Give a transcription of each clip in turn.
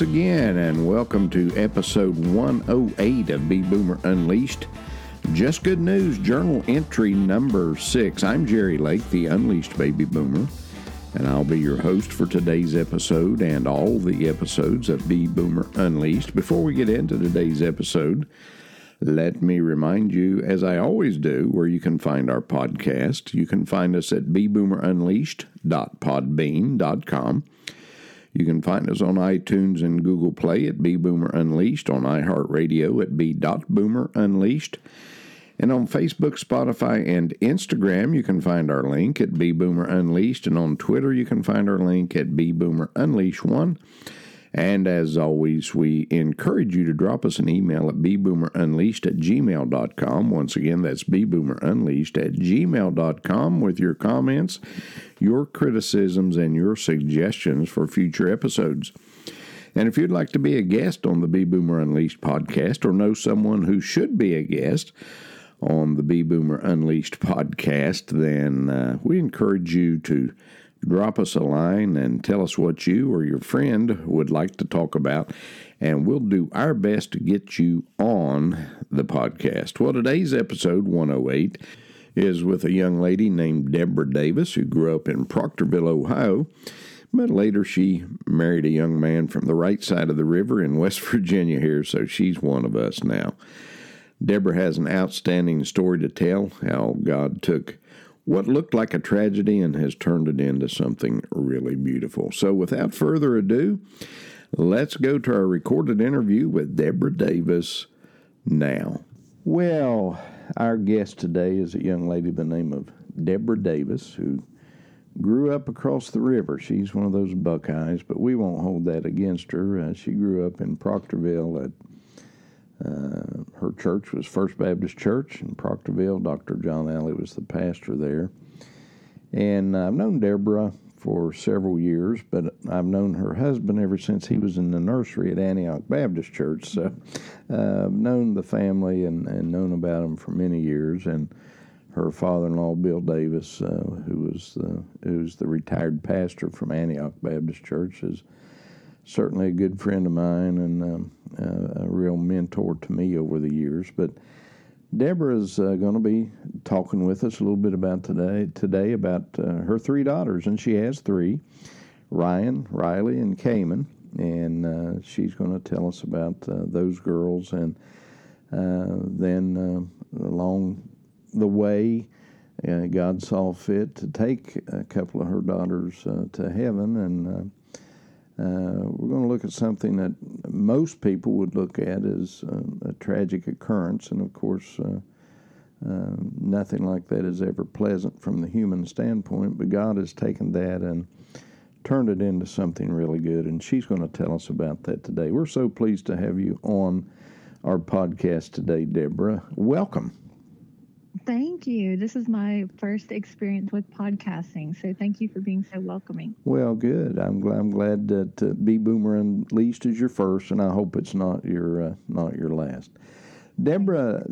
once again, and welcome to episode 108 of Bee Boomer Unleashed. Just good news, journal entry number 6. I'm Jerry Lake, the Unleashed Baby Boomer, and I'll be your host for today's episode and all the episodes of Bee Boomer Unleashed. Before we get into today's episode, let me remind you, as I always do, where you can find our podcast. You can find us at beeboomerunleashed.podbean.com. You can find us on iTunes and Google Play at Bee Boomer Unleashed, on iHeartRadio at b.boomerunleashed, and on Facebook, Spotify, and Instagram, you can find our link at Bee Boomer Unleashed, and on Twitter, you can find our link at Bee Boomer Unleashed 1. And as always, we encourage you to drop us an email at beeboomerunleashed@gmail.com. Once again, that's beeboomerunleashed@gmail.com with your comments, your criticisms, and your suggestions for future episodes. And if you'd like to be a guest on the Bee Boomer Unleashed podcast, or know someone who should be a guest on the Bee Boomer Unleashed podcast, then we encourage you to drop us a line and tell us what you or your friend would like to talk about, and we'll do our best to get you on the podcast. Well, today's episode 108 is with a young lady named Deborah Davis, who grew up in Proctorville, Ohio, but later she married a young man from the right side of the river in West Virginia here, so she's one of us now. Deborah has an outstanding story to tell, how God took what looked like a tragedy and has turned it into something really beautiful. So without further ado, let's go to our recorded interview with Deborah Davis now. Well, our guest today is a young lady by the name of Deborah Davis, who grew up across the river. She's one of those Buckeyes, but we won't hold that against her. She grew up in Proctorville. Her church was First Baptist Church in Proctorville. Dr. John Alley was the pastor there. And I've known Deborah for several years, but I've known her husband ever since he was in the nursery at Antioch Baptist Church. So I've known the family and known about them for many years. And her father-in-law, Bill Davis, who was the retired pastor from Antioch Baptist Church, is certainly a good friend of mine and a real mentor to me over the years. But Deborah's going to be talking with us a little bit about today about her three daughters, and she has three, Ryan, Riley, and Cayman. And she's going to tell us about those girls, and then along the way, God saw fit to take a couple of her daughters to heaven, and we're going to look at something that most people would look at as a tragic occurrence, and of course nothing like that is ever pleasant from the human standpoint, but God has taken that and turned it into something really good, and she's going to tell us about that today. We're so pleased to have you on our podcast today, Deborah. Welcome. Thank you. This is my first experience with podcasting, so thank you for being so welcoming. Well, good. I'm glad that Bee Boomer Unleashed is your first, and I hope it's not your last. Deborah,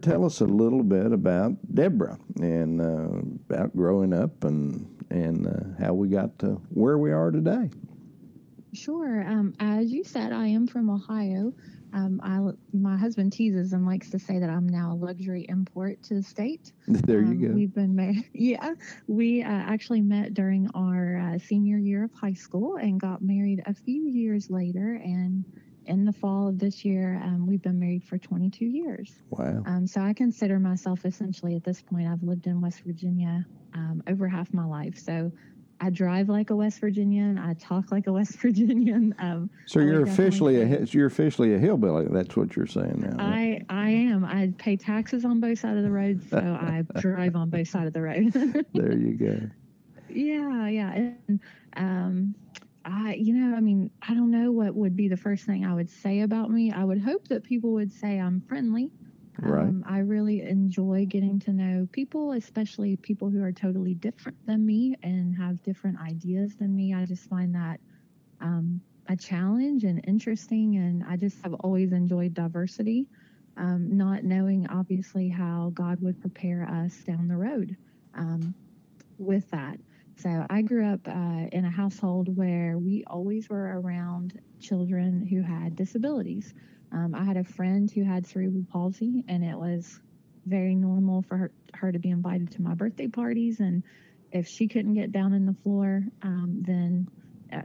tell us a little bit about Deborah and about growing up and how we got to where we are today. Sure. As you said, I am from Ohio. My husband teases and likes to say that I'm now a luxury import to the state. There you go. We've been married. Yeah, we actually met during our senior year of high school and got married a few years later. And in the fall of this year, we've been married for 22 years. Wow. So I consider myself essentially at this point, I've lived in West Virginia over half my life. So I drive like a West Virginian. I talk like a West Virginian. So you're officially a hillbilly. That's what you're saying now. Right? I am. I pay taxes on both sides of the road, so I drive on both sides of the road. There you go. Yeah. And I don't know what would be the first thing I would say about me. I would hope that people would say I'm friendly. Right. I really enjoy getting to know people, especially people who are totally different than me and have different ideas than me. I just find that a challenge and interesting, and I just have always enjoyed diversity, not knowing, obviously, how God would prepare us down the road with that. So I grew up in a household where we always were around children who had disabilities. I had a friend who had cerebral palsy, and it was very normal for her to be invited to my birthday parties. And if she couldn't get down on the floor,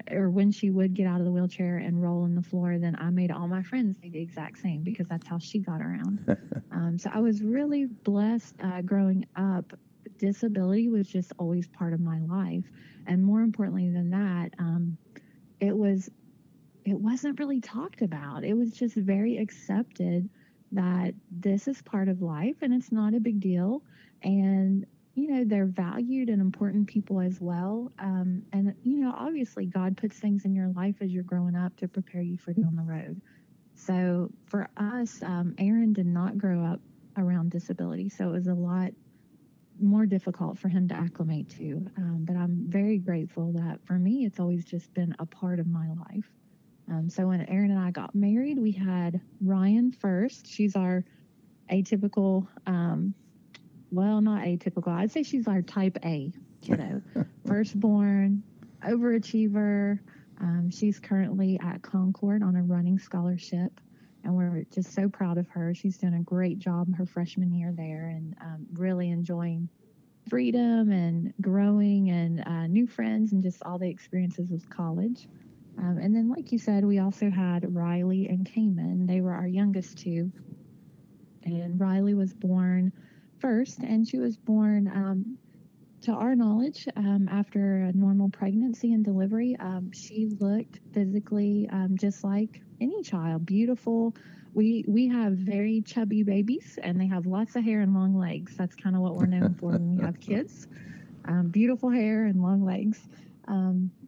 or when she would get out of the wheelchair and roll on the floor, then I made all my friends do the exact same, because that's how she got around. So I was really blessed growing up. Disability was just always part of my life. And more importantly than that, it wasn't really talked about. It was just very accepted that this is part of life and it's not a big deal. And, you know, they're valued and important people as well. And, you know, obviously God puts things in your life as you're growing up to prepare you for down the road. So for us, Aaron did not grow up around disability. So it was a lot more difficult for him to acclimate to. But I'm very grateful that for me, it's always just been a part of my life. So when Aaron and I got married, we had Ryan first. She's our atypical, well, not atypical. I'd say she's our type A kiddo. Firstborn, overachiever. She's currently at Concord on a running scholarship, and we're just so proud of her. She's done a great job her freshman year there, and really enjoying freedom and growing and new friends and just all the experiences with college. And then, like you said, we also had Riley and Cayman. They were our youngest two. And Riley was born first, and she was born, to our knowledge, after a normal pregnancy and delivery. She looked physically just like any child, beautiful. We have very chubby babies, and they have lots of hair and long legs. That's kind of what we're known for when we have kids. Beautiful hair and long legs.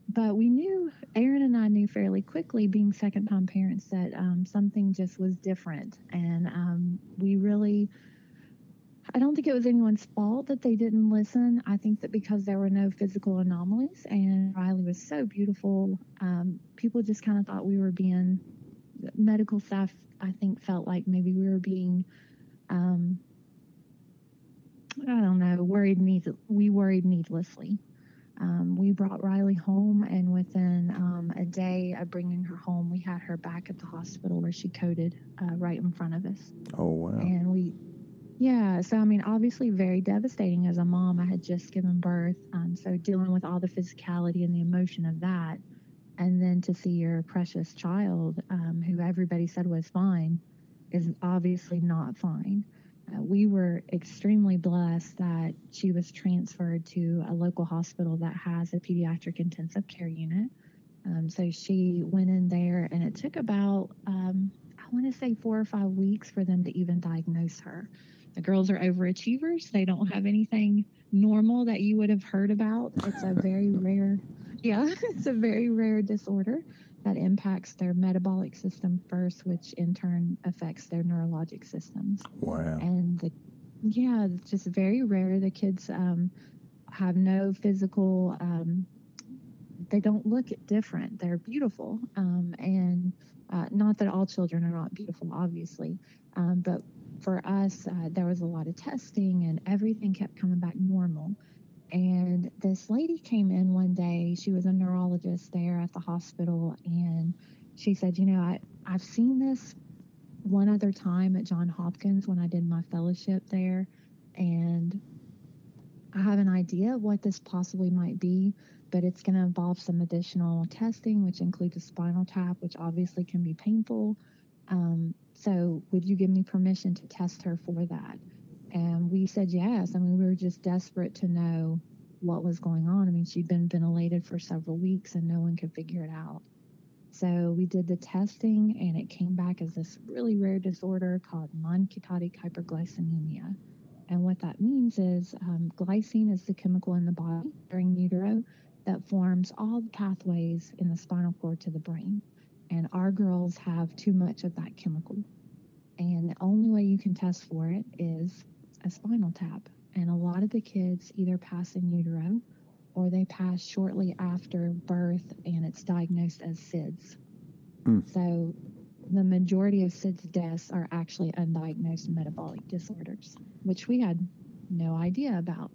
But we knew, Aaron and I knew fairly quickly, being second-time parents, that something just was different. And we really, I don't think it was anyone's fault that they didn't listen. I think that because there were no physical anomalies and Riley was so beautiful, people just kind of thought we were being, medical staff, I think, felt like maybe we were being, worried needlessly. We brought Riley home, and within a day of bringing her home, we had her back at the hospital where she coded right in front of us. Oh, wow. And so I mean, obviously very devastating as a mom. I had just given birth, so dealing with all the physicality and the emotion of that, and then to see your precious child, who everybody said was fine, is obviously not fine. We were extremely blessed that she was transferred to a local hospital that has a pediatric intensive care unit. So she went in there, and it took about, I want to say 4 or 5 weeks for them to even diagnose her. The girls are overachievers. They don't have anything normal that you would have heard about. It's a very rare, it's a very rare disorder that impacts their metabolic system first, which in turn affects their neurologic systems. Wow. And it's just very rare. The kids have no physical, they don't look different. They're beautiful. And not that all children are not beautiful, obviously. But for us, there was a lot of testing, and everything kept coming back normal. And this lady came in one day. She was a neurologist there at the hospital, and she said, I've seen this one other time at John Hopkins when I did my fellowship there, and I have an idea of what this possibly might be, but it's going to involve some additional testing, which includes a spinal tap, which obviously can be painful. So would you give me permission to test her for that? And we said yes. I mean, we were just desperate to know what was going on. I mean, she'd been ventilated for several weeks, and no one could figure it out. So we did the testing, and it came back as this really rare disorder called non ketotic hyperglycinemia. And what that means is glycine is the chemical in the body during utero that forms all the pathways in the spinal cord to the brain. And our girls have too much of that chemical. And the only way you can test for it is a spinal tap. And a lot of the kids either pass in utero or they pass shortly after birth, and it's diagnosed as SIDS. Mm. So the majority of SIDS deaths are actually undiagnosed metabolic disorders, which we had no idea about.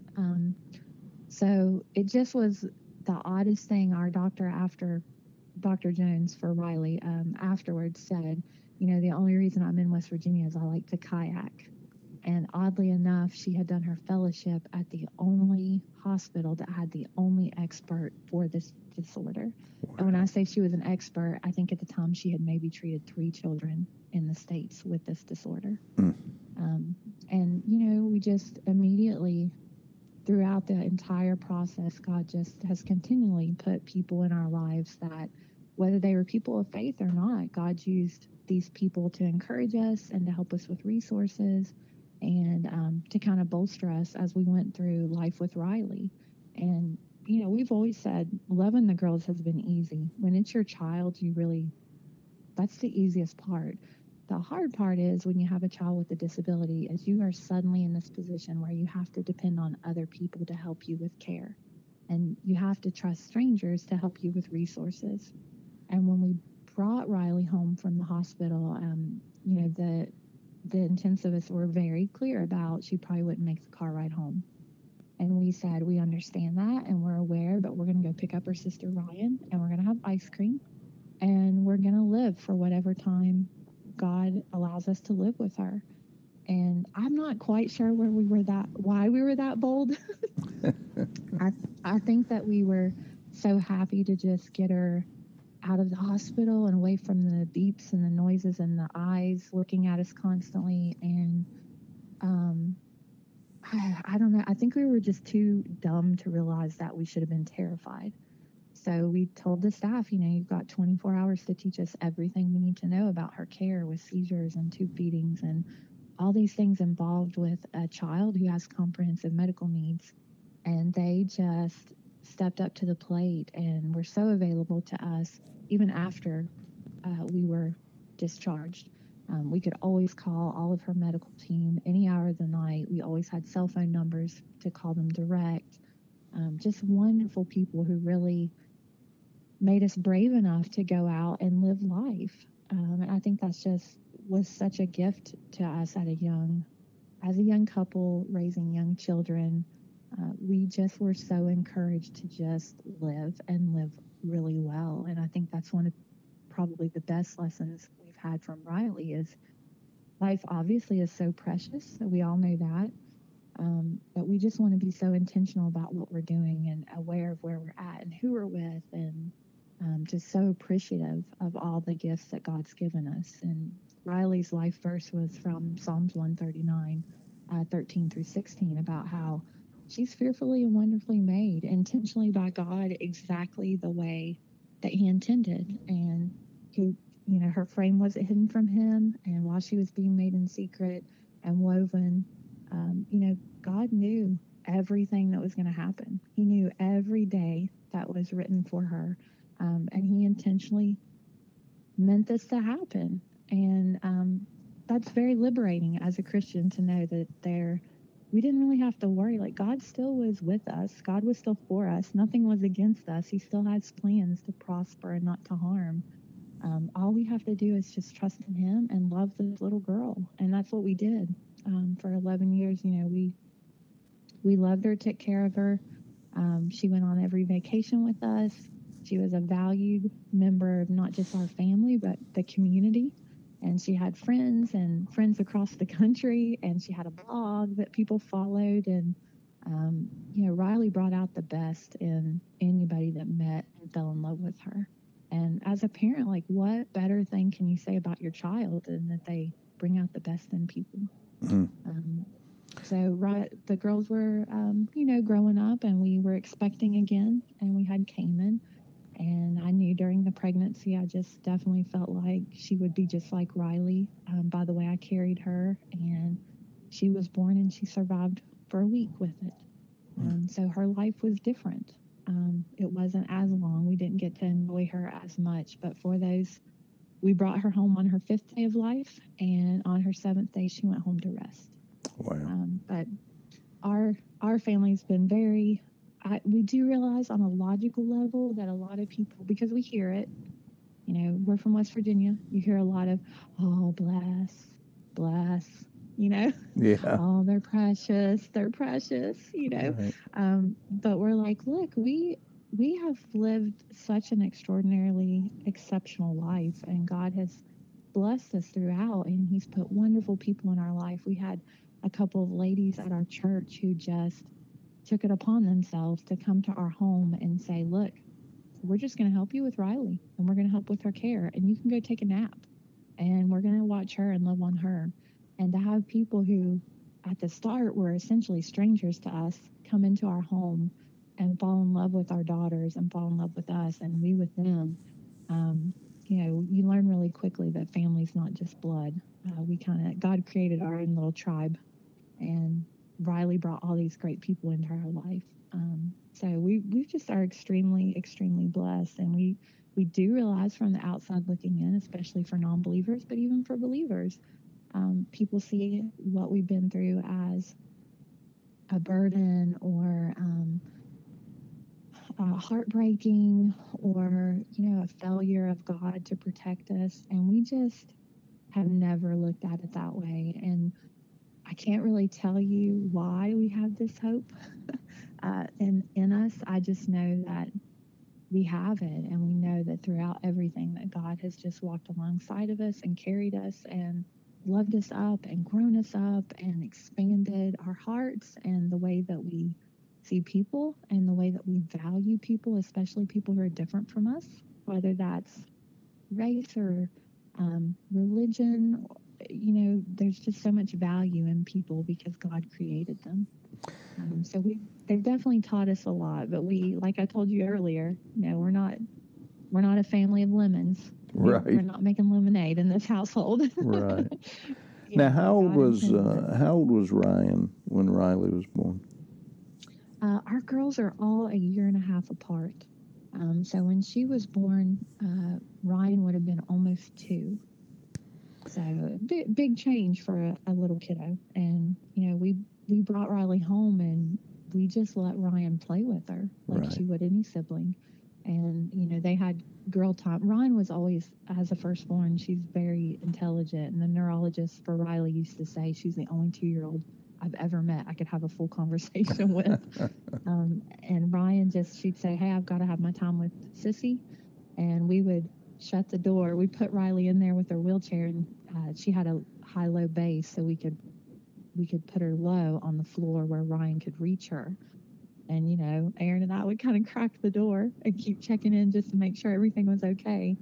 So it just was the oddest thing. Our doctor, after Dr. Jones for Riley, afterwards said, you know, the only reason I'm in West Virginia is I like to kayak. And oddly enough, she had done her fellowship at the only hospital that had the only expert for this disorder. Wow. And when I say she was an expert, I think at the time she had maybe treated 3 children in the States with this disorder. Mm. And, you know, we just immediately, throughout the entire process, God just has continually put people in our lives that, whether they were people of faith or not, God used these people to encourage us and to help us with resources and to kind of bolster us as we went through life with Riley. And, you know, we've always said loving the girls has been easy. When it's your child, you really, that's the easiest part. The hard part is when you have a child with a disability, is you are suddenly in this position where you have to depend on other people to help you with care. And you have to trust strangers to help you with resources. And when we brought Riley home from the hospital, you know, the intensivists were very clear about she probably wouldn't make the car ride home. And we said, we understand that and we're aware, but we're going to go pick up her sister Ryan and we're going to have ice cream and we're going to live for whatever time God allows us to live with her. And I'm not quite sure where we were that, why we were that bold. I think that we were so happy to just get her out of the hospital and away from the beeps and the noises and the eyes looking at us constantly. And I don't know. I think we were just too dumb to realize that we should have been terrified. So we told the staff, you know, you've got 24 hours to teach us everything we need to know about her care with seizures and tube feedings and all these things involved with a child who has comprehensive medical needs. And they just stepped up to the plate and were so available to us even after we were discharged. We could always call all of her medical team any hour of the night. We always had cell phone numbers to call them direct. Just wonderful people who really made us brave enough to go out and live life. And I think that's just was such a gift to us at as a young couple raising young children. We just were so encouraged to just live and live really well. And I think that's one of probably the best lessons we've had from Riley is life obviously is so precious. We all know that. But we just want to be so intentional about what we're doing and aware of where we're at and who we're with and just so appreciative of all the gifts that God's given us. And Riley's life verse was from Psalms 139, 13 through 16 about how she's fearfully and wonderfully made, intentionally by God, exactly the way that he intended. And he, you know, her frame wasn't hidden from him. And while she was being made in secret and woven, you know, God knew everything that was going to happen. He knew every day that was written for her. And he intentionally meant this to happen. And that's very liberating as a Christian to know that we didn't really have to worry. Like, God still was with us. God was still for us. Nothing was against us. He still has plans to prosper and not to harm. All we have to do is just trust in him and love this little girl. And that's what we did for 11 years. You know, we loved her, took care of her. She went on every vacation with us. She was a valued member of not just our family, but the community. And she had friends and friends across the country. And she had a blog that people followed. And, you know, Riley brought out the best in anybody that met and fell in love with her. And as a parent, like, what better thing can you say about your child than that they bring out the best in people? Mm-hmm. The girls were, you know, growing up and we were expecting again. And we had Cayman. And I knew during the pregnancy, I just definitely felt like she would be just like Riley by the way I carried her. And she was born and she survived for a week with it. So her life was different. It wasn't as long. We didn't get to enjoy her as much. But we brought her home on her 5th day of life. And on her 7th day, she went home to rest. Wow. But our family's been very... we do realize on a logical level that a lot of people, because we hear it, you know, we're from West Virginia. You hear a lot of, oh, bless, bless, you know? Yeah. Oh, they're precious. They're precious, you know? Right. But we're like, look, we have lived such an extraordinarily exceptional life, and God has blessed us throughout, and he's put wonderful people in our life. We had a couple of ladies at our church who just took it upon themselves to come to our home and say, look, we're just going to help you with Riley, and we're going to help with her care, and you can go take a nap, and we're going to watch her and love on her. And to have people who at the start were essentially strangers to us come into our home and fall in love with our daughters and fall in love with us, and we with them, you know, you learn really quickly that family's not just blood. God created our own little tribe, and Riley brought all these great people into our life. So we just are extremely, extremely blessed. And we do realize from the outside looking in, especially for non-believers, but even for believers, people see what we've been through as a burden or heartbreaking or, you know, a failure of God to protect us. And we just have never looked at it that way. And I can't really tell you why we have this hope in us. I just know that we have it, and we know that throughout everything that God has just walked alongside of us and carried us and loved us up and grown us up and expanded our hearts and the way that we see people and the way that we value people, especially people who are different from us, whether that's race or religion. You know, there's just so much value in people because God created them. They've definitely taught us a lot, but we, like I told you earlier, you know, we're not a family of lemons. Right. We're not making lemonade in this household. Right. Now, how old was Ryan when Riley was born? Our girls are all a year and a half apart. So when she was born, Ryan would have been almost 2. So big change for a little kiddo. And, you know, we brought Riley home, and we just let Ryan play with her like she would any sibling. And, you know, they had girl time. Ryan was always, as a firstborn, she's very intelligent. And the neurologist for Riley used to say she's the only 2-year-old I've ever met I could have a full conversation with. And Ryan just, she'd say, hey, I've got to have my time with Sissy. And we would shut the door. We put Riley in there with her wheelchair, and she had a high-low base, so we could put her low on the floor where Ryan could reach her. And, you know, Aaron and I would kind of crack the door and keep checking in just to make sure everything was okay.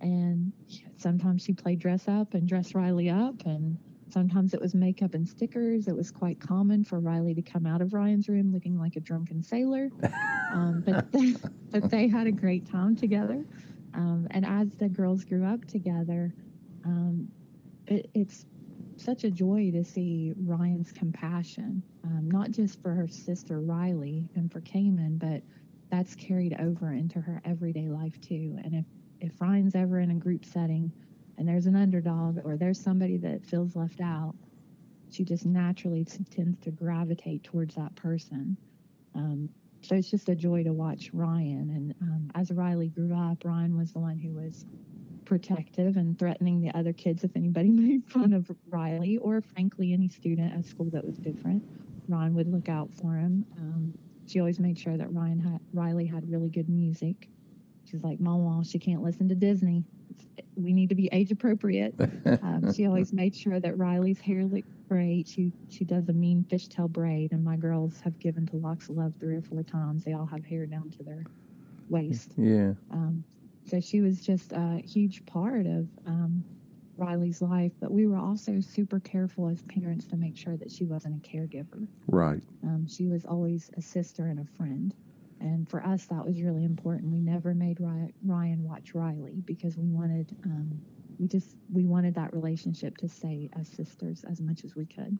And sometimes she played dress up and dress Riley up, and sometimes it was makeup and stickers. It was quite common for Riley to come out of Ryan's room looking like a drunken sailor. But they had a great time together. And as the girls grew up together, it's such a joy to see Ryan's compassion, not just for her sister Riley and for Cayman, but that's carried over into her everyday life too. And if Ryan's ever in a group setting and there's an underdog or there's somebody that feels left out, she just naturally tends to gravitate towards that person. So it's just a joy to watch Ryan. And as Riley grew up, Ryan was the one who was protective and threatening the other kids if anybody made fun of Riley or, frankly, any student at school that was different. Ryan would look out for him. She always made sure that Riley had really good music. She's like, Mama, she can't listen to Disney. We need to be age appropriate. She always made sure that Riley's hair looked great. She does a mean fishtail braid, and my girls have given to Locks of Love 3 or 4 times. They all have hair down to their waist. Yeah. So she was just a huge part of Riley's life, but we were also super careful as parents to make sure that she wasn't a caregiver. Right. She was always a sister and a friend. And for us, that was really important. We never made Ryan watch Riley because we wanted we wanted that relationship to stay as sisters as much as we could.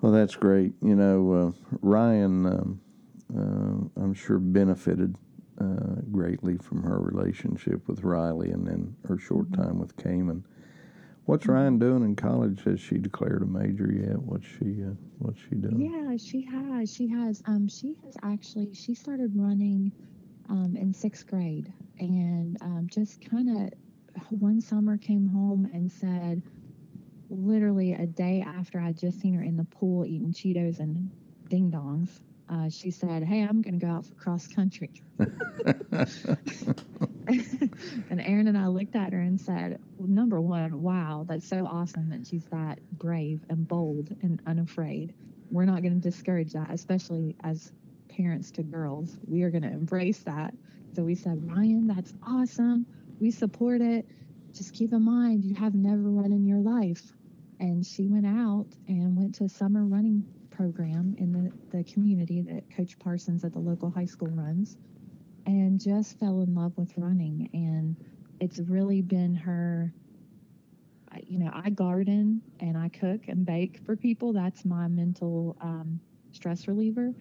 Well, that's great. You know, Ryan, I'm sure, benefited greatly from her relationship with Riley and then her short time with Cayman. What's Ryan doing in college? Has she declared a major yet? What's she doing? Yeah, she has. She started running in 6th grade, and just kind of one summer came home and said, literally a day after I'd just seen her in the pool eating Cheetos and Ding Dongs, she said, "Hey, I'm going to go out for cross country." And Aaron and I looked at her and said, well, number one, wow, that's so awesome that she's that brave and bold and unafraid. We're not going to discourage that, especially as parents to girls. We are going to embrace that. So we said, "Ryan, that's awesome. We support it. Just keep in mind, you have never run in your life." And she went out and went to a summer running program in the community that Coach Parsons at the local high school runs, and just fell in love with running. And it's really been her, you know, I garden and I cook and bake for people. That's my mental stress reliever.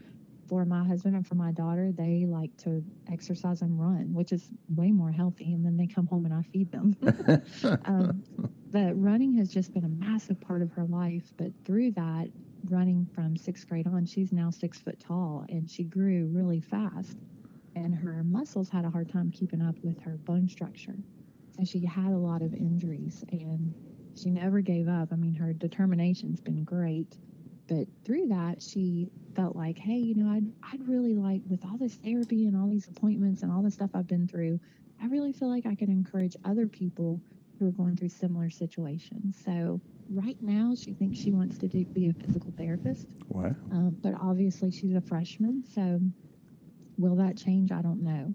For my husband and for my daughter, they like to exercise and run, which is way more healthy, and then they come home and I feed them. But running has just been a massive part of her life. But through that, running from sixth grade on, she's now 6 foot tall, and she grew really fast, and her muscles had a hard time keeping up with her bone structure. So she had a lot of injuries, and she never gave up. I mean, her determination's been great. But through that, she felt like, hey, you know, I'd really like, with all this therapy and all these appointments and all the stuff I've been through, I really feel like I could encourage other people who are going through similar situations. So right now, she thinks she wants to be a physical therapist. Wow. But obviously, she's a freshman, so will that change? I don't know.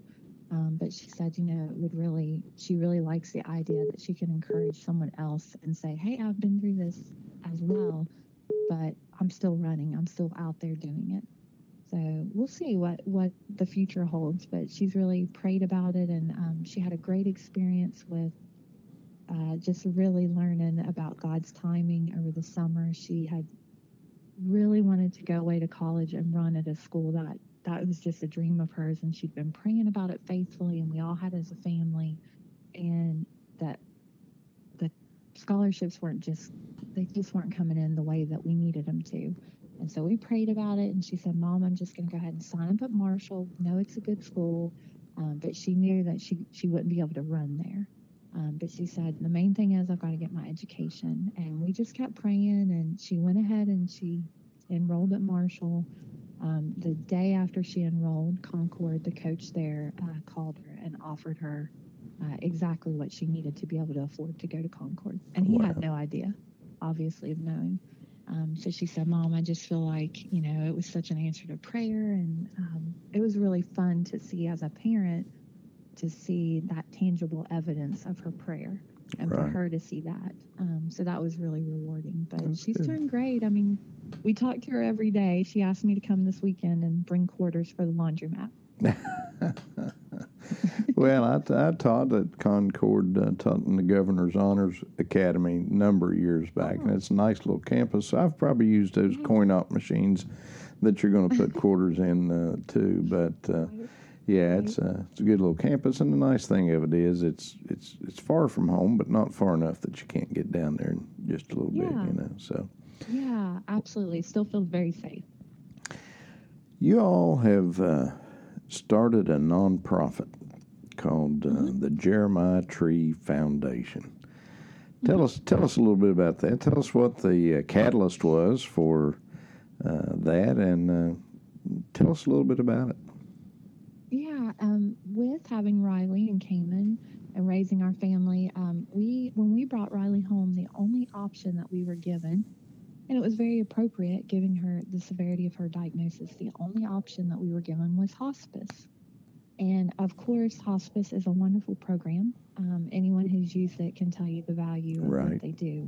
But she said, you know, she really likes the idea that she can encourage someone else and say, hey, I've been through this as well, but I'm still running. I'm still out there doing it. So we'll see what the future holds. But she's really prayed about it, and she had a great experience with just really learning about God's timing over the summer. She had really wanted to go away to college and run at a school that was just a dream of hers, and she'd been praying about it faithfully, and we all had as a family, and that the scholarships weren't coming in the way that we needed them to. And so we prayed about it, and she said, "Mom, I'm just going to go ahead and sign up at Marshall. No, it's a good school." But she knew that she wouldn't be able to run there. But she said, "The main thing is I've got to get my education." And we just kept praying, and she went ahead and she enrolled at Marshall. The day after she enrolled, Concord, the coach there, called her and offered her exactly what she needed to be able to afford to go to Concord. And he had no idea, obviously, of knowing. So she said, "Mom, I just feel like, you know, it was such an answer to prayer." And it was really fun to see as a parent, to see that tangible evidence of her prayer and for her to see that. So that was really rewarding. But she's doing great. I mean, we talk to her every day. She asked me to come this weekend and bring quarters for the laundromat. Well, I taught at Concord, taught in the Governor's Honors Academy a number of years back, and it's a nice little campus. So I've probably used those coin-op machines that you're going to put quarters in too. But yeah, it's a good little campus, and the nice thing of it is it's far from home, but not far enough that you can't get down there in just a little bit, you know. So yeah, absolutely, still feel very safe. You all have started a nonprofit called the Jeremiah Tree Foundation. Tell us a little bit about that. Tell us what the catalyst was for that, and tell us a little bit about it. Yeah, with having Riley in Cayman and raising our family, when we brought Riley home, the only option that we were given, and it was very appropriate given her the severity of her diagnosis, the only option that we were given was hospice. And of course, hospice is a wonderful program. Anyone who's used it can tell you the value of what they do.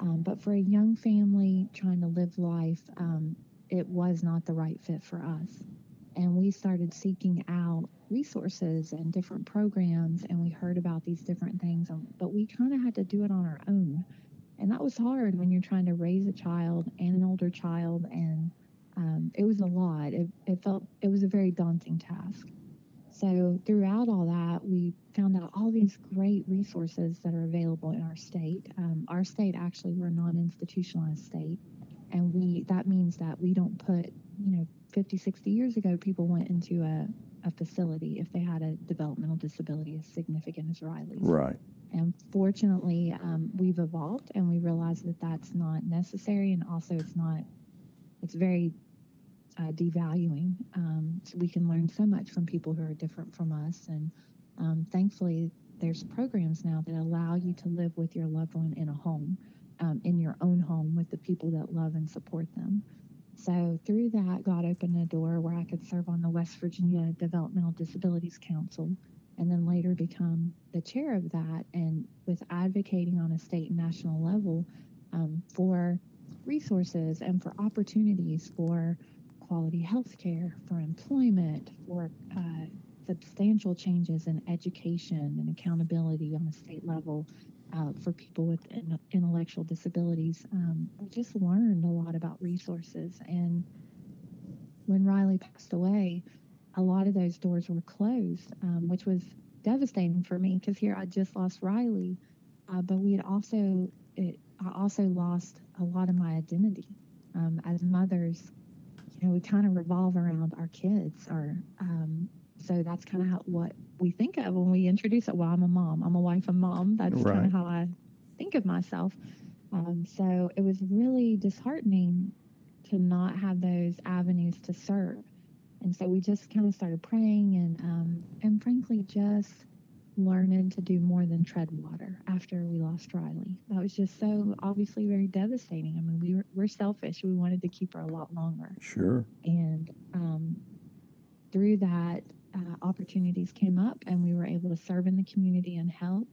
But for a young family trying to live life, it was not the right fit for us. And we started seeking out resources and different programs, and we heard about these different things, but we kind of had to do it on our own. And that was hard when you're trying to raise a child and an older child, and it was a lot. It was a very daunting task. So throughout all that, we found out all these great resources that are available in our state. Our state, actually, we're a non-institutionalized state, and that means that we don't put, you know, 50, 60 years ago, people went into a facility if they had a developmental disability as significant as Riley's. Right. And fortunately, we've evolved and we realize that that's not necessary, and also it's very devaluing. So we can learn so much from people who are different from us, and thankfully there's programs now that allow you to live with your loved one in a home, in your own home, with the people that love and support them. So through that, God opened a door where I could serve on the West Virginia Developmental Disabilities Council, and then later become the chair of that, and with advocating on a state and national level for resources and for opportunities for quality health care, for employment, for substantial changes in education and accountability on a state level for people with intellectual disabilities. I just learned a lot about resources. And when Riley passed away, a lot of those doors were closed, which was devastating for me, because here I just lost Riley, but we had also, I also lost a lot of my identity. As mothers, you know, we kind of revolve around our kids, or so that's kind of what we think of when we introduce it. Well, I'm a mom. I'm a wife and mom. That's right. Kind of how I think of myself. So it was really disheartening to not have those avenues to serve. And so we just kind of started praying and frankly just learning to do more than tread water after we lost Riley. That was just so obviously very devastating. I mean, we're selfish. We wanted to keep her a lot longer. Sure. And through that, opportunities came up, and we were able to serve in the community and help.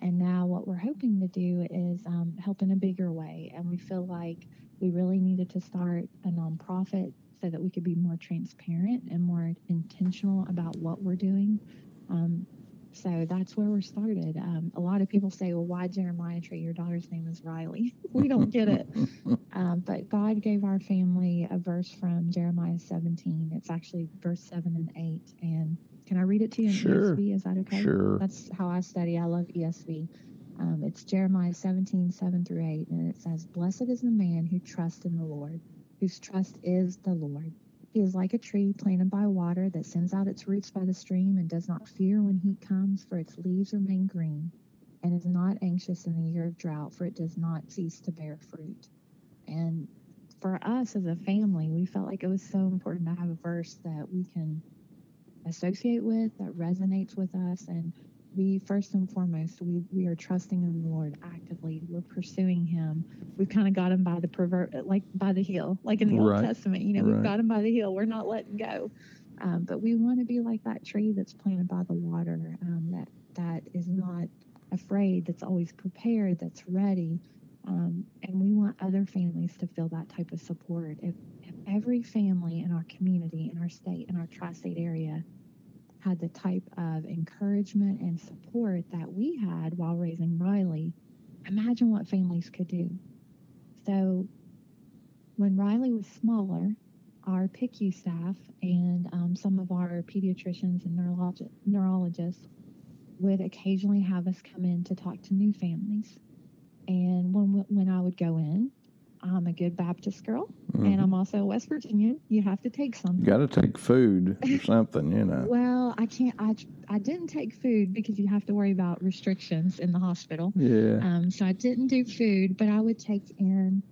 And now what we're hoping to do is help in a bigger way. And we feel like we really needed to start a nonprofit so that we could be more transparent and more intentional about what we're doing. So that's where we're started. A lot of people say, well, why Jeremiah Tree? Your daughter's name is Riley. We don't get it. But God gave our family a verse from Jeremiah 17. It's actually verse 7 and 8. And can I read it to you in ESV? Is that okay? Sure. That's how I study. I love ESV. It's Jeremiah 17, 7 through 8. And it says, "Blessed is the man who trusts in the Lord, whose trust is the Lord. He is like a tree planted by water that sends out its roots by the stream and does not fear when heat comes, for its leaves remain green, and is not anxious in the year of drought, for it does not cease to bear fruit." And for us as a family, we felt like it was so important to have a verse that we can associate with, that resonates with us. And we, first and foremost, we are trusting in the Lord actively. We're pursuing Him. We've kind of got Him by the by the heel, like in the Old Testament. You know, we've got Him by the heel. We're not letting go. But we want to be like that tree that's planted by the water, that is not afraid, that's always prepared, that's ready. And we want other families to feel that type of support. If every family in our community, in our state, in our tri-state area had the type of encouragement and support that we had while raising Riley, imagine what families could do. So when Riley was smaller, our PICU staff and some of our pediatricians and neurologists would occasionally have us come in to talk to new families. And when I would go in, I'm a good Baptist girl, and I'm also a West Virginian. You have to take something. You got to take food or something, you know. Well, I can't. I didn't take food because you have to worry about restrictions in the hospital. Yeah. So I didn't do food, but I would take in,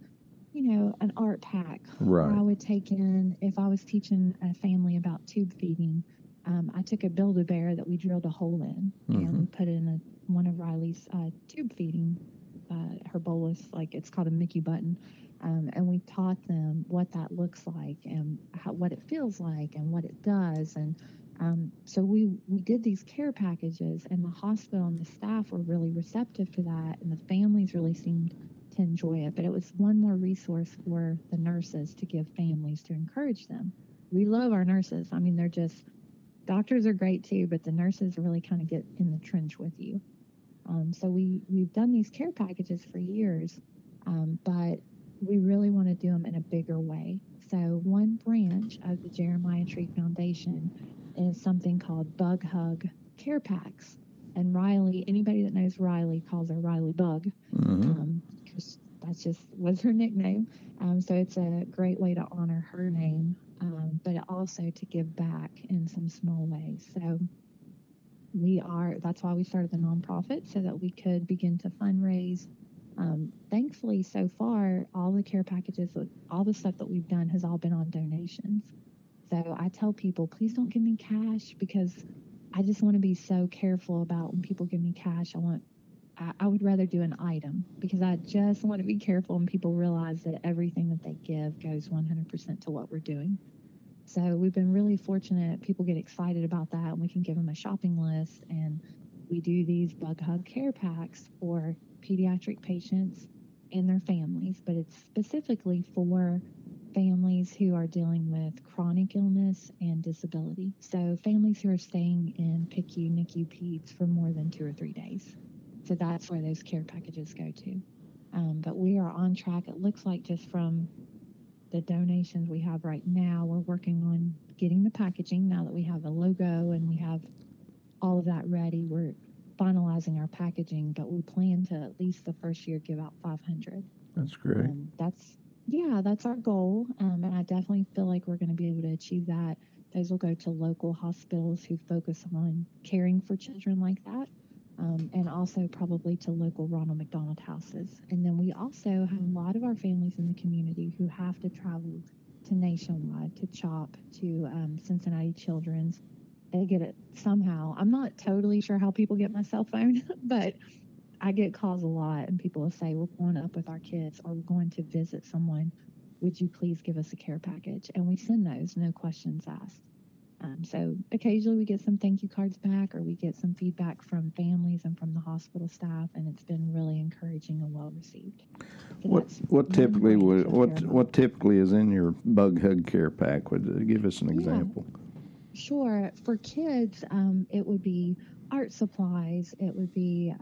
you know, an art pack. Right. I would take in, if I was teaching a family about tube feeding, I took a Build-A-Bear that we drilled a hole in, and we put in one of Riley's tube feeding. Her bolus, like it's called a Mickey button, and we taught them what that looks like and what it feels like and what it does. And so we did these care packages, and the hospital and the staff were really receptive to that, and the families really seemed to enjoy it. But it was one more resource for the nurses to give families to encourage them. We love our nurses. I mean, they're just, doctors are great too, but the nurses really kind of get in the trench with you. So we've done these care packages for years, but we really want to do them in a bigger way. So one branch of the Jeremiah Tree Foundation is something called Bug Hug Care Packs. And Riley, anybody that knows Riley calls her Riley Bug, because that's just was her nickname. So it's a great way to honor her name, but also to give back in some small ways. So that's why we started the nonprofit, so that we could begin to fundraise. Thankfully, so far, all the care packages, all the stuff that we've done has all been on donations. So I tell people, please don't give me cash, because I just want to be so careful about when people give me cash. I would rather do an item, because I just want to be careful when people realize that everything that they give goes 100% to what we're doing. So we've been really fortunate. People get excited about that, and we can give them a shopping list. And we do these Bug Hug Care Packs for pediatric patients and their families, but it's specifically for families who are dealing with chronic illness and disability. So families who are staying in PICU, NICU, peds for more than 2 or 3 days. So that's where those care packages go to. But we are on track. It looks like, just from the donations we have right now, we're working on getting the packaging. Now that we have a logo and we have all of that ready, we're finalizing our packaging, but we plan to at least the first year give out 500. That's great. That's our goal. And I definitely feel like we're going to be able to achieve that. Those will go to local hospitals who focus on caring for children like that. And also probably to local Ronald McDonald houses. And then we also have a lot of our families in the community who have to travel to Nationwide, to CHOP, to Cincinnati Children's. They get it somehow. I'm not totally sure how people get my cell phone, but I get calls a lot, and people will say, we're going up with our kids, or we're going to visit someone. Would you please give us a care package? And we send those, no questions asked. So occasionally we get some thank you cards back, or we get some feedback from families and from the hospital staff, and it's been really encouraging and well received. So what typically is in your Bug Hug Care Pack? Would give us an example? Sure. For kids, it would be art supplies. It would be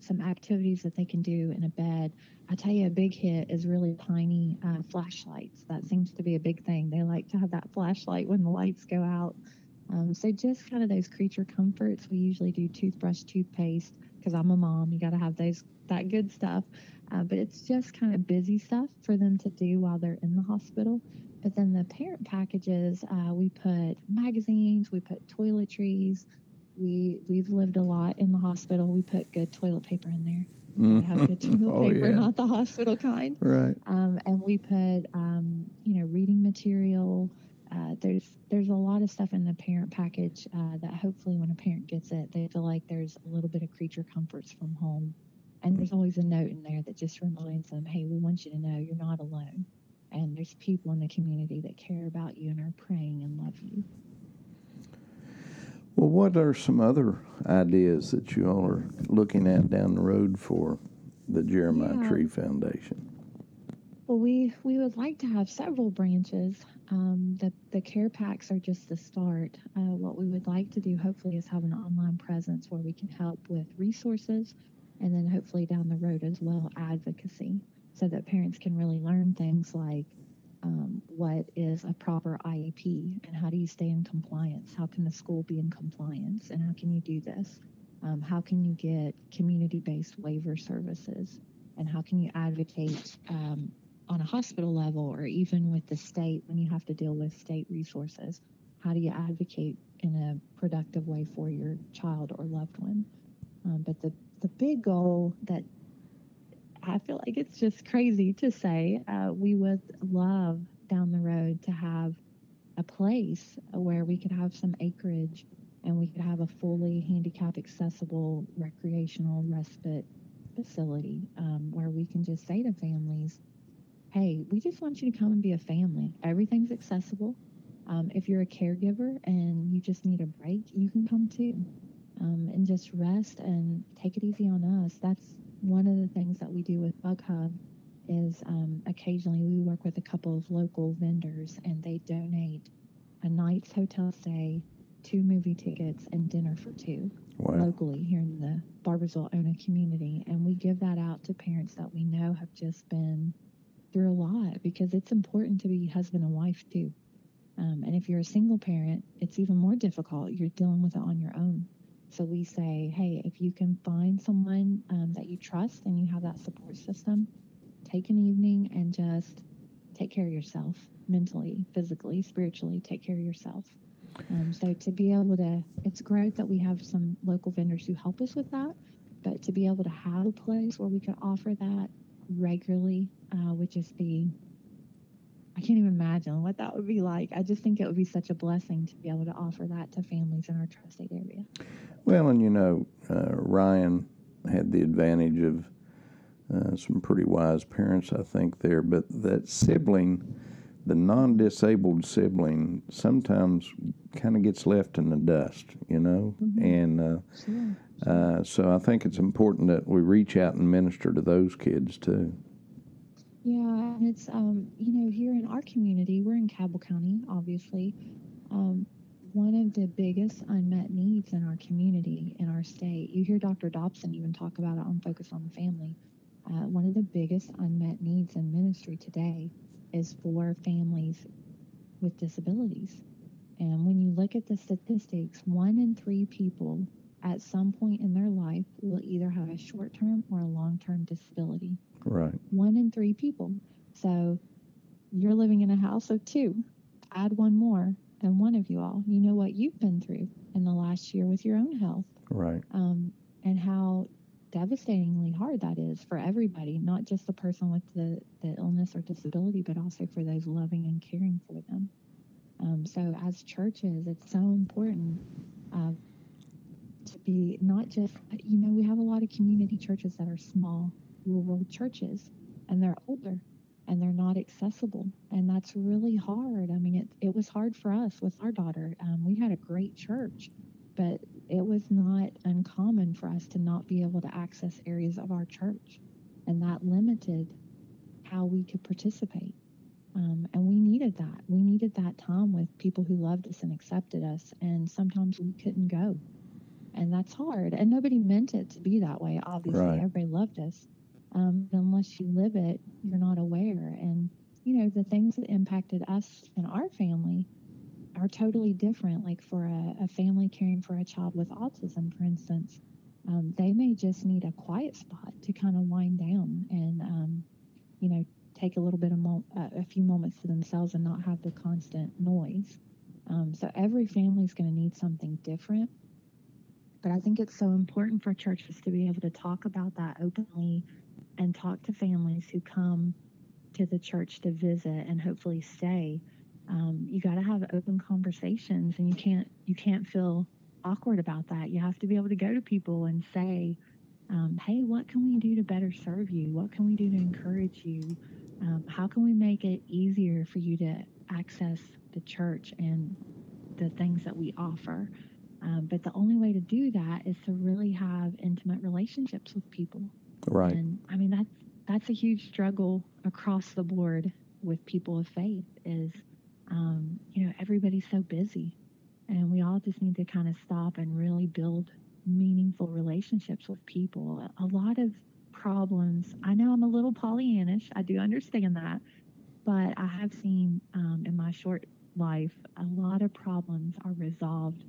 some activities that they can do in a bed. I tell you, a big hit is really tiny flashlights. That seems to be a big thing. They like to have that flashlight when the lights go out. So just kind of those creature comforts. We usually do toothbrush, toothpaste, because I'm a mom. You got to have that good stuff. But it's just kind of busy stuff for them to do while they're in the hospital. But then the parent packages, we put magazines, we put toiletries. We've lived a lot in the hospital. We put good toilet paper in there. We have good toilet paper, not the hospital kind. Right. And we put, reading material. There's a lot of stuff in the parent package that hopefully when a parent gets it, they feel like there's a little bit of creature comforts from home. And there's always a note in there that just reminds them, hey, we want you to know you're not alone. And there's people in the community that care about you and are praying and love you. Well, what are some other ideas that you all are looking at down the road for the Jeremiah Tree Foundation? Well, we would like to have several branches. The care packs are just the start. What we would like to do, hopefully, is have an online presence where we can help with resources, and then hopefully down the road as well, advocacy, so that parents can really learn things like, what is a proper IEP, and how do you stay in compliance? How can the school be in compliance, and how can you do this? How can you get community-based waiver services, and how can you advocate on a hospital level, or even with the state when you have to deal with state resources? How do you advocate in a productive way for your child or loved one? But the big goal that I feel like it's just crazy to say, we would love down the road to have a place where we could have some acreage, and we could have a fully handicap accessible recreational respite facility, where we can just say to families, hey, we just want you to come and be a family. Everything's accessible. If you're a caregiver and you just need a break, you can come too, and just rest and take it easy on us. That's one of the things that we do with Bug Hub is occasionally we work with a couple of local vendors, and they donate a night's hotel stay, 2 movie tickets, and dinner for 2 locally here in the Barbers Hill community. And we give that out to parents that we know have just been through a lot, because it's important to be husband and wife too. And if you're a single parent, it's even more difficult. You're dealing with it on your own. So we say, hey, if you can find someone that you trust and you have that support system, take an evening and just take care of yourself mentally, physically, spiritually. Take care of yourself. So to be able to, it's great that we have some local vendors who help us with that, but to be able to have a place where we can offer that regularly would just be, I can't even imagine what that would be like. I just think it would be such a blessing to be able to offer that to families in our tri-state area. Well, and you know, Ryan had the advantage of some pretty wise parents, I think, there. But that sibling, the non-disabled sibling, sometimes kind of gets left in the dust, you know. Mm-hmm. And so I think it's important that we reach out and minister to those kids, too. Yeah, and it's, you know, here in our community, we're in Cabell County, obviously. One of the biggest unmet needs in our community, in our state, you hear Dr. Dobson even talk about it on Focus on the Family. One of the biggest unmet needs in ministry today is for families with disabilities. And when you look at the statistics, 1 in 3 people at some point in their life will either have a short-term or a long-term disability. Right. 1 in 3 people. So you're living in a house of 2. Add 1 more, and one of you all, you know what you've been through in the last year with your own health. Right. And how devastatingly hard that is for everybody, not just the person with the illness or disability, but also for those loving and caring for them. So as churches, it's so important to be not just, you know, we have a lot of community churches that are small, rural churches, and they're older and they're not accessible, and that's really hard. I mean, it was hard for us with our daughter. We had a great church, but it was not uncommon for us to not be able to access areas of our church, and that limited how we could participate. And we needed that. We needed that time with people who loved us and accepted us, and sometimes we couldn't go, and that's hard. And nobody meant it to be that way, obviously. Right. Everybody loved us. Unless you live it, you're not aware. And, you know, the things that impacted us and our family are totally different. Like for a family caring for a child with autism, for instance, they may just need a quiet spot to kind of wind down and, you know, take a little bit of a few moments to themselves and not have the constant noise. So every family is going to need something different. But I think it's so important for churches to be able to talk about that openly and talk to families who come to the church to visit and hopefully stay. You got to have open conversations, and you can't feel awkward about that. You have to be able to go to people and say, hey, what can we do to better serve you? What can we do to encourage you? How can we make it easier for you to access the church and the things that we offer? But the only way to do that is to really have intimate relationships with people. Right. And I mean, that's a huge struggle across the board with people of faith is, you know, everybody's so busy, and we all just need to kind of stop and really build meaningful relationships with people. A lot of problems, I know I'm a little Pollyannish, I do understand that, but I have seen in my short life, a lot of problems are resolved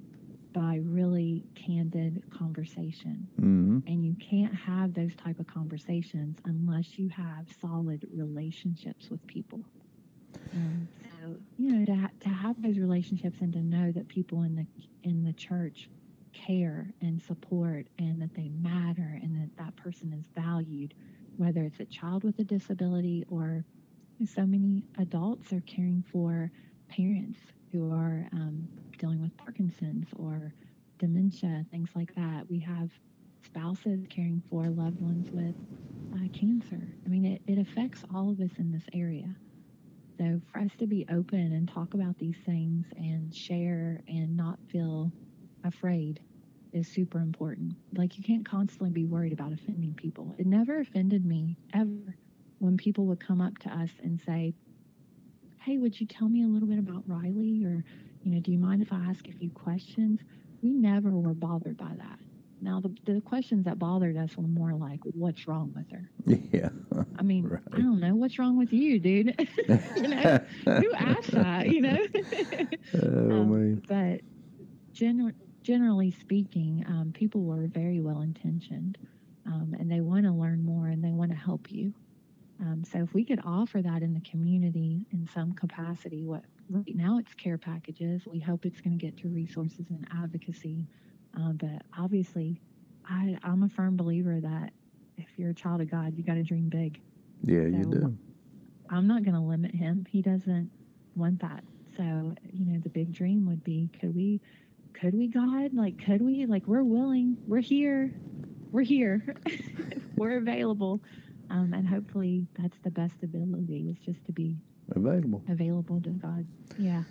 by really candid conversation. Mm-hmm. And you can't have those type of conversations unless you have solid relationships with people. So, you know, to have those relationships and to know that people in the church care and support and that they matter and that person is valued, whether it's a child with a disability or so many adults are caring for parents who are dealing with Parkinson's or dementia, things like that. We have spouses caring for loved ones with cancer. I mean, it affects all of us in this area. So for us to be open and talk about these things and share and not feel afraid is super important. Like, you can't constantly be worried about offending people. It never offended me, ever, when people would come up to us and say, hey, would you tell me a little bit about Riley? Or, you know, do you mind if I ask a few questions? We never were bothered by that. Now, the questions that bothered us were more like, what's wrong with her? Yeah. I mean, right. I don't know. What's wrong with you, dude? You know, who asked that, you know? But generally speaking, people were very well-intentioned, and they want to learn more, and they want to help you. So if we could offer that in the community in some capacity, what right now it's care packages, we hope it's going to get to resources and advocacy. But obviously, I'm a firm believer that if you're a child of God, you got to dream big. Yeah, so you do. I'm not going to limit him. He doesn't want that. So, the big dream would be, could we, God, we're willing, we're here, we're available. And hopefully that's the best ability, is just to be available to God. Yeah.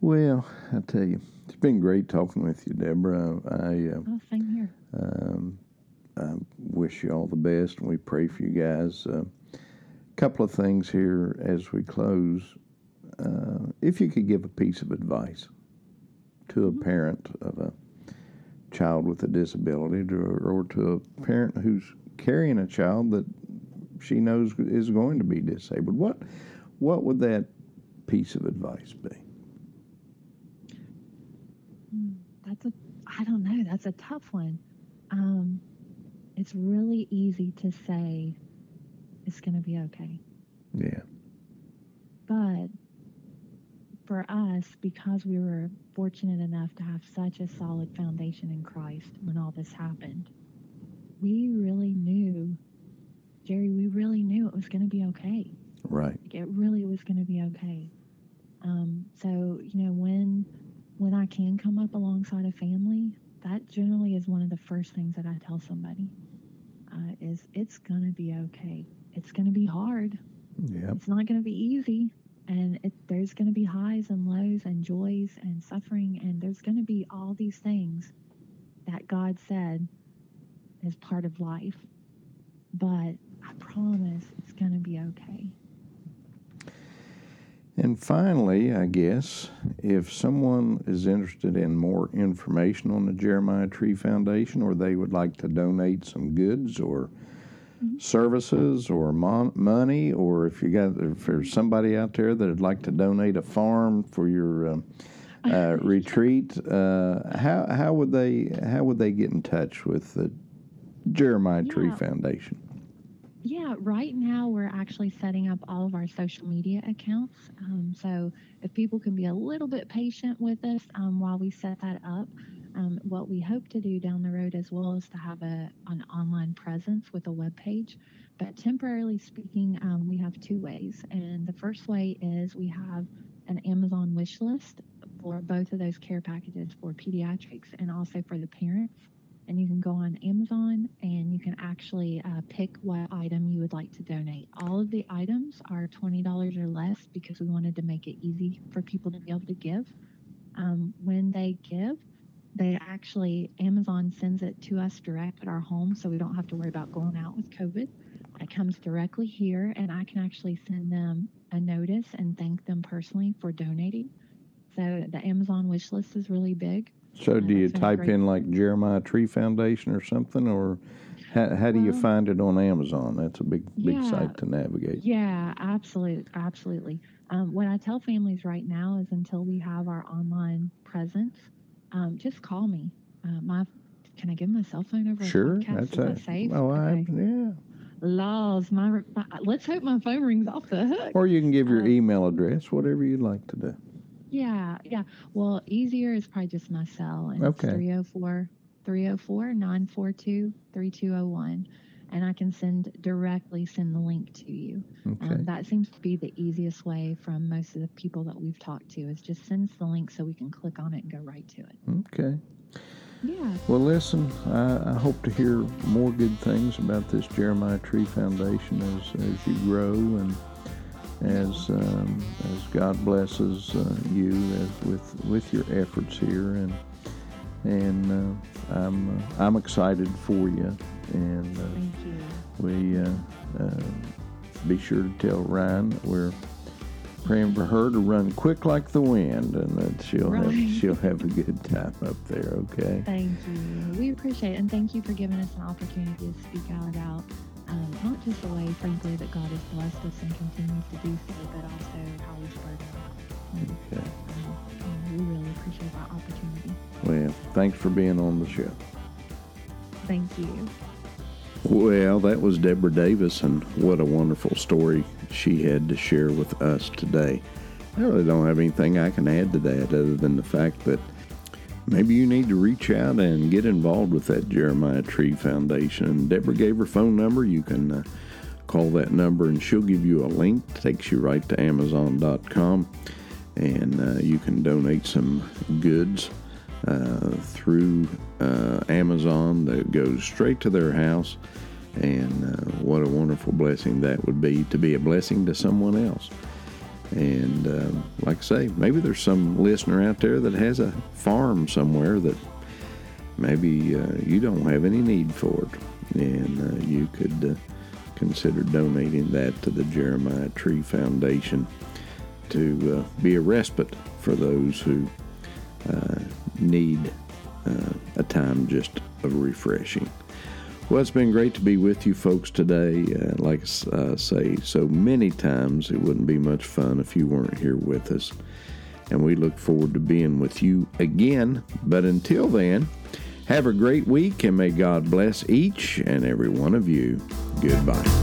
Well, I tell you, it's been great talking with you, Deborah. Oh, same here. I wish you all the best, and we pray for you guys. Couple of things here as we close. If you could give a piece of advice to a parent of a child with a disability, or to a parent who's carrying a child that she knows is going to be disabled, what would that piece of advice be? I don't know. That's a tough one. It's really easy to say it's going to be okay. Yeah. But for us, because we were fortunate enough to have such a solid foundation in Christ when all this happened, we really knew, Jerry, it was going to be okay. Right. It really was going to be okay. So, when I can come up alongside a family, that generally is one of the first things that I tell somebody, is it's going to be okay. It's going to be hard. Yeah. It's not going to be easy. And there's going to be highs and lows and joys and suffering. And there's going to be all these things that God said is part of life. But I promise it's going to be okay. And finally, I guess, if someone is interested in more information on the Jeremiah Tree Foundation, or they would like to donate some goods or services or money, or if there's somebody out there that would like to donate a farm for your retreat, how would they get in touch with the Jeremiah Tree Foundation? Yeah, right now we're actually setting up all of our social media accounts. So if people can be a little bit patient with us while we set that up, what we hope to do down the road as well is to have an online presence with a web page. But temporarily speaking, we have two ways. And the first way is we have an Amazon wish list for both of those care packages for pediatrics and also for the parents. And you can go on Amazon and you can actually pick what item you would like to donate. All of the items are $20 or less because we wanted to make it easy for people to be able to give. When they give, Amazon sends it to us direct at our home, so we don't have to worry about going out with COVID. It comes directly here, and I can actually send them a notice and thank them personally for donating. So the Amazon wish list is really big. So do you type in like Jeremiah Tree Foundation or something, or how do you find it on Amazon? That's a big site to navigate. Yeah, absolutely. What I tell families right now is until we have our online presence, just call me. Can I give my cell phone over? Sure, that's safe. Oh, okay. Laws, let's hope my phone rings off the hook. Or you can give your email address, whatever you'd like to do. Yeah. Well, easier is probably just my cell. And okay. It's 304-942-3201. And I can send the link to you. Okay. That seems to be the easiest way from most of the people that we've talked to, is just send us the link so we can click on it and go right to it. Okay. Yeah. Well, listen, I hope to hear more good things about this Jeremiah Tree Foundation as you grow and as God blesses you with your efforts here, and I'm excited for you. And thank you. We be sure to tell Ryan that we're praying for her to run quick like the wind, and that she'll have a good time up there. Okay. Thank you. We appreciate it, and thank you for giving us an opportunity to speak out about. Not just the way, frankly, that God has blessed us and continues to do so, but also how He's working out. Okay. We really appreciate that opportunity. Well, thanks for being on the show. Thank you. Well, that was Deborah Davis, and what a wonderful story she had to share with us today. I really don't have anything I can add to that other than the fact that maybe you need to reach out and get involved with that Jeremiah Tree Foundation. Deborah gave her phone number. You can call that number, and she'll give you a link. It takes you right to Amazon.com, and you can donate some goods through Amazon that goes straight to their house. And what a wonderful blessing that would be, to be a blessing to someone else. And like I say, maybe there's some listener out there that has a farm somewhere that maybe you don't have any need for it. And you could consider donating that to the Jeremiah Tree Foundation to be a respite for those who need a time just of refreshing. Well, it's been great to be with you folks today. Like I say so many times, it wouldn't be much fun if you weren't here with us. And we look forward to being with you again. But until then, have a great week, and may God bless each and every one of you. Goodbye.